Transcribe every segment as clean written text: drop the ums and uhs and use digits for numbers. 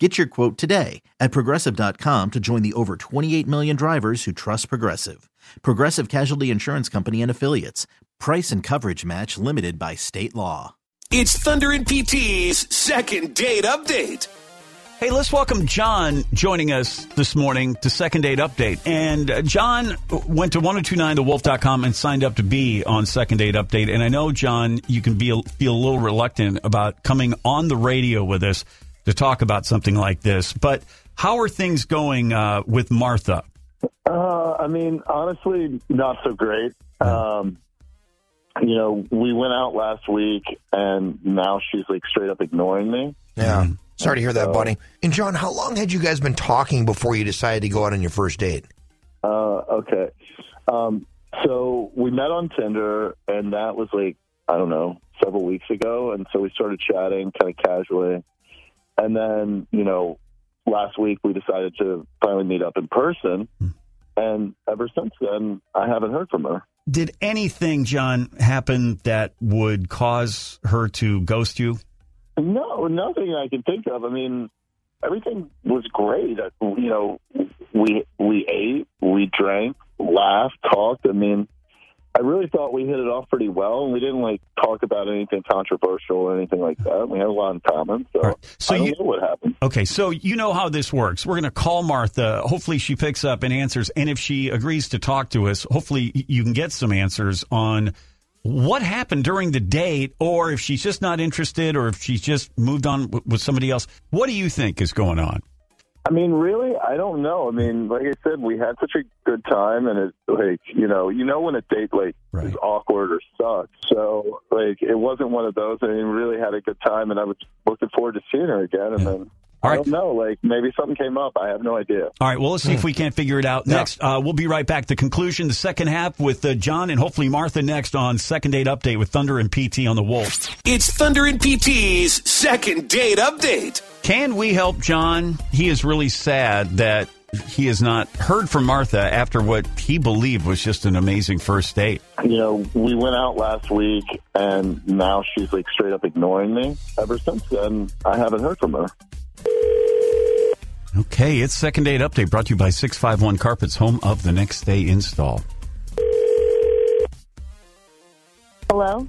Get your quote today at Progressive.com to join the over 28 million drivers who trust Progressive. Progressive Casualty Insurance Company and Affiliates. Price and coverage match limited by state law. It's Thunder and PT's Second Date Update. Hey, let's welcome John joining us this morning to Second Date Update. And John went to 1029thewolf.com and signed up to be on Second Date Update. And I know, John, you can feel a little reluctant about coming on the radio with us to talk about something like this, but how are things going with Martha? I mean, honestly, not so great. You know, we went out last week, and now she's like straight up ignoring me. Yeah, sorry to hear that, buddy. And John, how long had you guys been talking before you decided to go out on your first date? Okay, so we met on Tinder, and that was like, I don't know, several weeks ago, and so we started chatting kind of casually. And then, you know, last week we decided to finally meet up in person. And ever since then, I haven't heard from her. Did anything, John, happen that would cause her to ghost you? No, nothing I can think of. I mean, everything was great. You know, we ate, we drank, laughed, talked. I mean, I really thought we hit it off pretty well, and we didn't like talk about anything controversial or anything like that. We had a lot in common, so, right. So I don't know what happened. Okay, so you know how this works. We're going to call Martha. Hopefully she picks up and answers, and if she agrees to talk to us, hopefully you can get some answers on what happened during the date, or if she's just not interested, or if she's just moved on with somebody else. What do you think is going on? I mean, really, I don't know. I mean, like I said, we had such a good time, and it's like, you know when a date like right. is awkward or sucks. So like, it wasn't one of those. I mean, we really had a good time, and I was looking forward to seeing her again. And then I don't know, like maybe something came up. I have no idea. All right, well, let's see if we can't figure it out. Next, we'll be right back. The conclusion, the second half with John and hopefully Martha next on Second Date Update with Thunder and PT on the Wolf. It's Thunder and PT's Second Date Update. Can we help John? He is really sad that he has not heard from Martha after what he believed was just an amazing first date. You know, we went out last week, and now she's like straight up ignoring me. Ever since then, I haven't heard from her. Okay, it's Second Date Update brought to you by 651 Carpets, home of the next day install. Hello?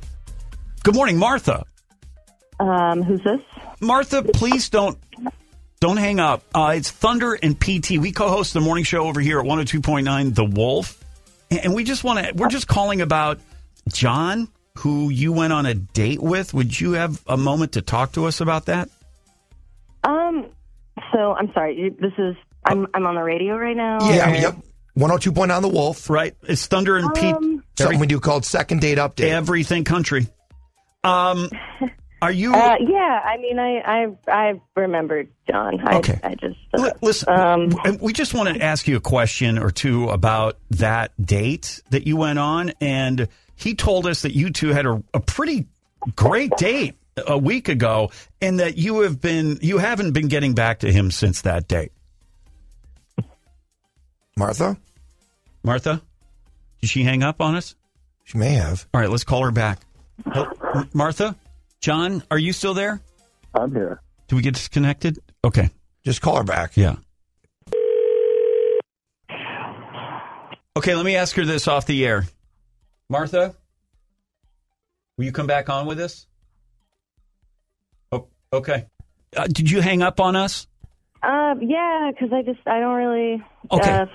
Good morning, Martha. Who's this? Martha, please don't hang up. It's Thunder and PT. We co-host the morning show over here at 102.9 The Wolf, and we're just calling about John, who you went on a date with. Would you have a moment to talk to us about that? So I'm sorry. I'm on the radio right now. Yeah. Or... Yep. 102.9 The Wolf. Right. It's Thunder and PT. Something we do called Second Date Update. Everything country. Are you? Yeah, I mean, I remembered John. Okay. I just listen. We just want to ask you a question or two about that date that you went on, and he told us that you two had a pretty great date a week ago, and that you haven't been getting back to him since that date. Martha, did she hang up on us? She may have. All right, let's call her back. Martha. John, are you still there? I'm here. Do we get disconnected? Okay. Just call her back. Yeah. Okay, let me ask her this off the air. Martha, will you come back on with us? Oh, okay. Did you hang up on us? Yeah, because I don't really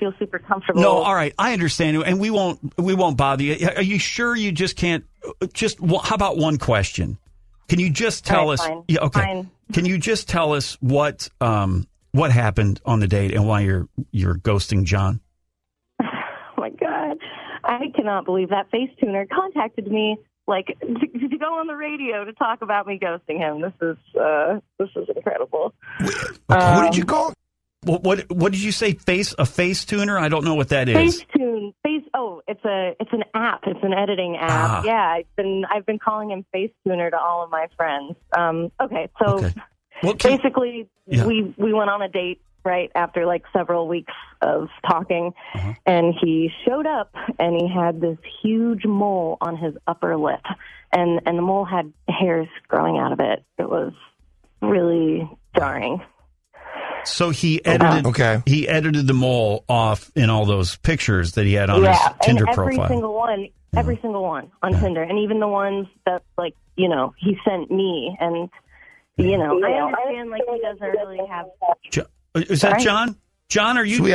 feel super comfortable. No, all right, I understand, and we won't bother you. Are you sure you just can't? How about one question? Can you just tell us? Fine. Yeah, okay. Fine. Can you just tell us what happened on the date and why you're ghosting John? Oh my God, I cannot believe that FaceTuner contacted me like to go on the radio to talk about me ghosting him. This is incredible. What did you call? What did you say? A FaceTuner? I don't know what that is. FaceTune. It's an app. It's an editing app. Ah. Yeah, I've been calling him FaceTuner to all of my friends. Okay. Well, basically, we went on a date right after like several weeks of talking, and he showed up and he had this huge mole on his upper lip, and the mole had hairs growing out of it. It was really jarring. So he edited the mole off in all those pictures that he had on his Tinder profile. Every single one on Tinder, and even the ones that, like, you know, he sent me. And, you know, I understand, like, he doesn't really have... Is that John? John, are you?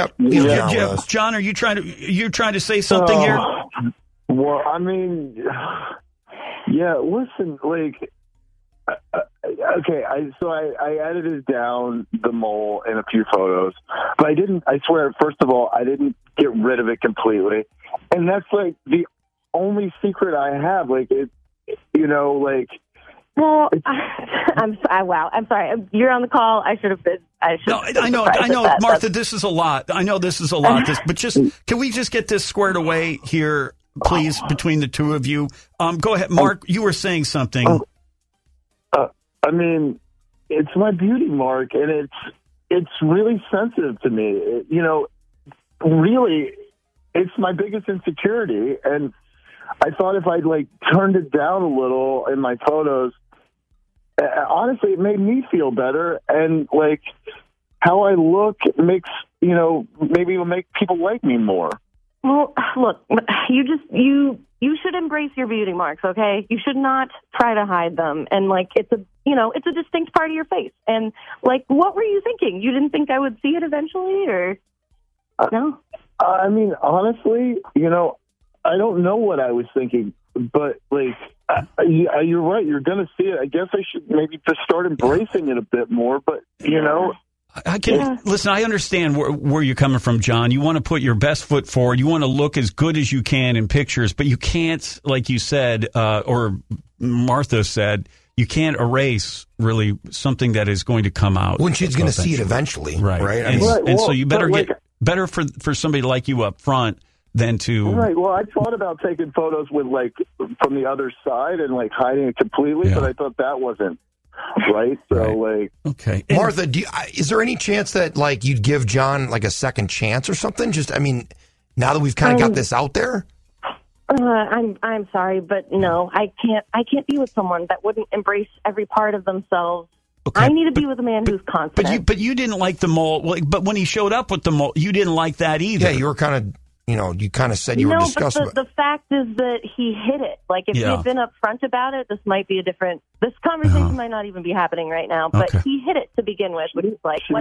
John, are you trying to say something here? Well, I mean, yeah. Listen, like, okay. I edited down the mole in a few photos, but I didn't. I swear. First of all, I didn't get rid of it completely, and that's like the only secret I have. Like, it, you know, like. Well, I'm sorry. You're on the call. I should have been. I know, Martha. This is a lot. I know this is a lot. But can we just get this squared away here, please, between the two of you? Go ahead, Mark. You were saying something. I mean, it's my beauty, Mark, and it's really sensitive to me. You know, really, it's my biggest insecurity, and I thought if I turned it down a little in my photos. Honestly, it made me feel better, and like how I look makes, you know, maybe it'll make people like me more. Well, look, you should embrace your beauty marks, okay? You should not try to hide them, and like it's a distinct part of your face. And like, what were you thinking? You didn't think I would see it eventually, or no? I mean, honestly, you know, I don't know what I was thinking, but like. You're right. You're going to see it. I guess I should maybe just start embracing it a bit more. But, you know, listen, I understand where you're coming from, John. You want to put your best foot forward. You want to look as good as you can in pictures, but you can't, like you said, or Martha said, you can't erase really something that is going to come out. When she's going to see it eventually. Right? And so you better get better for somebody like you up front. Than to... Right, well, I thought about taking photos with, like, from the other side and, like, hiding it completely, but I thought that wasn't right, so, like... Okay. Martha, is there any chance that, like, you'd give John, like, a second chance or something? Just, I mean, now that we've kind of got this out there? I'm sorry, but no, I can't be with someone that wouldn't embrace every part of themselves. Okay, I need to be with a man who's confident. But you didn't like the mole, but when he showed up with the mole, you didn't like that either. Yeah, you were kind of... You know, you kind of said you were discussing it. No, but the fact is that he hid it. Like, if he had been upfront about it, this might be a different... This conversation might not even be happening right now, but he hid it to begin with. But he's like, she might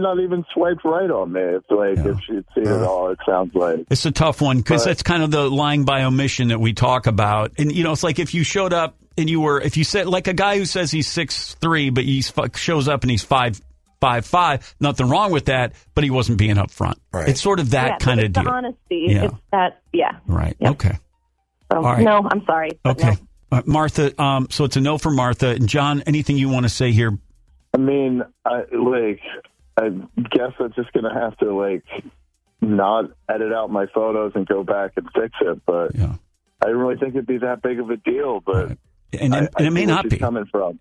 not even swipe right on me. It's like, if she'd seen it all, it sounds like... It's a tough one, because that's kind of the lying by omission that we talk about. And, you know, it's like if you showed up and you were... If you said, like a guy who says he's 6'3", but he shows up and he's 5'5". Nothing wrong with that, but he wasn't being up front. Right. It's sort of that kind of deal. Honesty. Yeah. It's that, yeah. Right. Yeah. Okay. So, all right. No, I'm sorry. Okay. No. Martha, so it's a no for Martha. And John, anything you want to say here? I mean, I guess I'm just going to have to, like, not edit out my photos and go back and fix it. But I didn't really think it'd be that big of a deal, but... Right. And it may not be.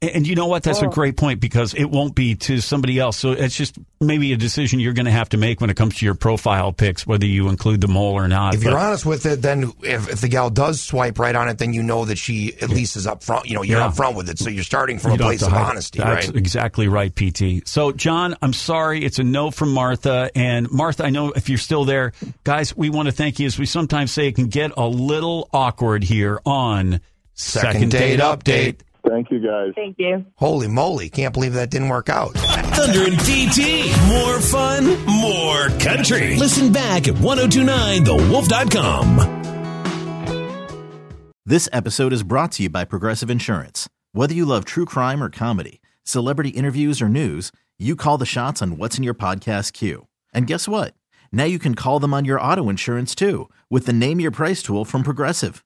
And you know what? That's a great point, because it won't be to somebody else. So it's just maybe a decision you're going to have to make when it comes to your profile pics, whether you include the mole or not. If you're honest with it, then if the gal does swipe right on it, then you know that she at least is up front. You know, you're up front with it. So you're starting from a place of honesty, right? That's exactly right, PT. So, John, I'm sorry. It's a no from Martha. And, Martha, I know if you're still there, guys, we want to thank you. As we sometimes say, it can get a little awkward here on... Second Date Update. Thank you, guys. Thank you. Holy moly. Can't believe that didn't work out. Thunder and DT. More fun, more country. Listen back at 1029thewolf.com. This episode is brought to you by Progressive Insurance. Whether you love true crime or comedy, celebrity interviews or news, you call the shots on what's in your podcast queue. And guess what? Now you can call them on your auto insurance, too, with the Name Your Price tool from Progressive.